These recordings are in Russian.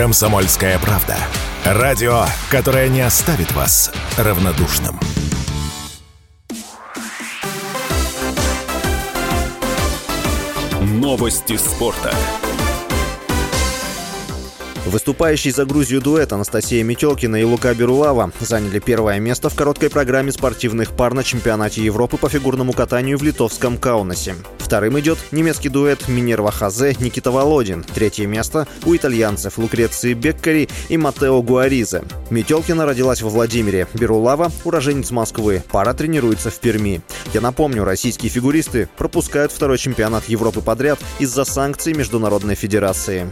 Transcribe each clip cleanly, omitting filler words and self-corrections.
«Комсомольская правда». Радио, которое не оставит вас равнодушным. Новости спорта. Выступающие за Грузию дуэт Анастасия Метелкина и Лука Берулава заняли первое место в короткой программе спортивных пар на чемпионате Европы по фигурному катанию в литовском Каунасе. Вторым идет немецкий дуэт Минерва Хазе, Никита Володин. Третье место у итальянцев Лукреции Беккари и Матео Гуаризе. Метелкина родилась во Владимире, Берулава – уроженец Москвы. Пара тренируется в Перми. Я напомню, российские фигуристы пропускают второй чемпионат Европы подряд из-за санкций Международной федерации.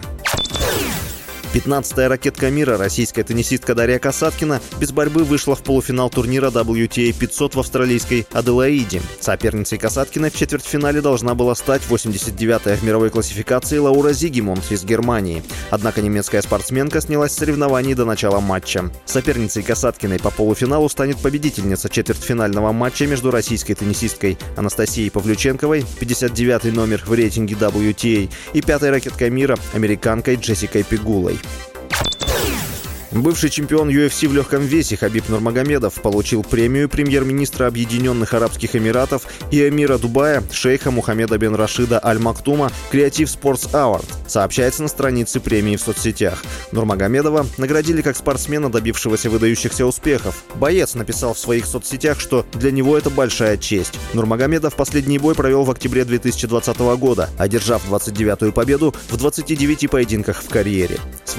15-я ракетка мира, российская теннисистка Дарья Касаткина, без борьбы вышла в полуфинал турнира WTA 500 в австралийской Аделаиде. Соперницей Касаткиной в четвертьфинале должна была стать 89-я в мировой классификации Лаура Зигимонс из Германии. Однако немецкая спортсменка снялась с соревнований до начала матча. Соперницей Касаткиной по полуфиналу станет победительница четвертьфинального матча между российской теннисисткой Анастасией Павлюченковой, 59-й номер в рейтинге WTA, и 5-й ракеткой мира, американкой Джессикой Пегулой. Бывший чемпион UFC в легком весе Хабиб Нурмагомедов получил премию премьер-министра Объединенных Арабских Эмиратов и эмира Дубая шейха Мухаммеда бен Рашида Аль Мактума Creative Sports Award, сообщается на странице премии в соцсетях. Нурмагомедова наградили как спортсмена, добившегося выдающихся успехов. Боец написал в своих соцсетях, что для него это большая честь. Нурмагомедов последний бой провел в октябре 2020 года, одержав 29-ю победу в 29 поединках в карьере. С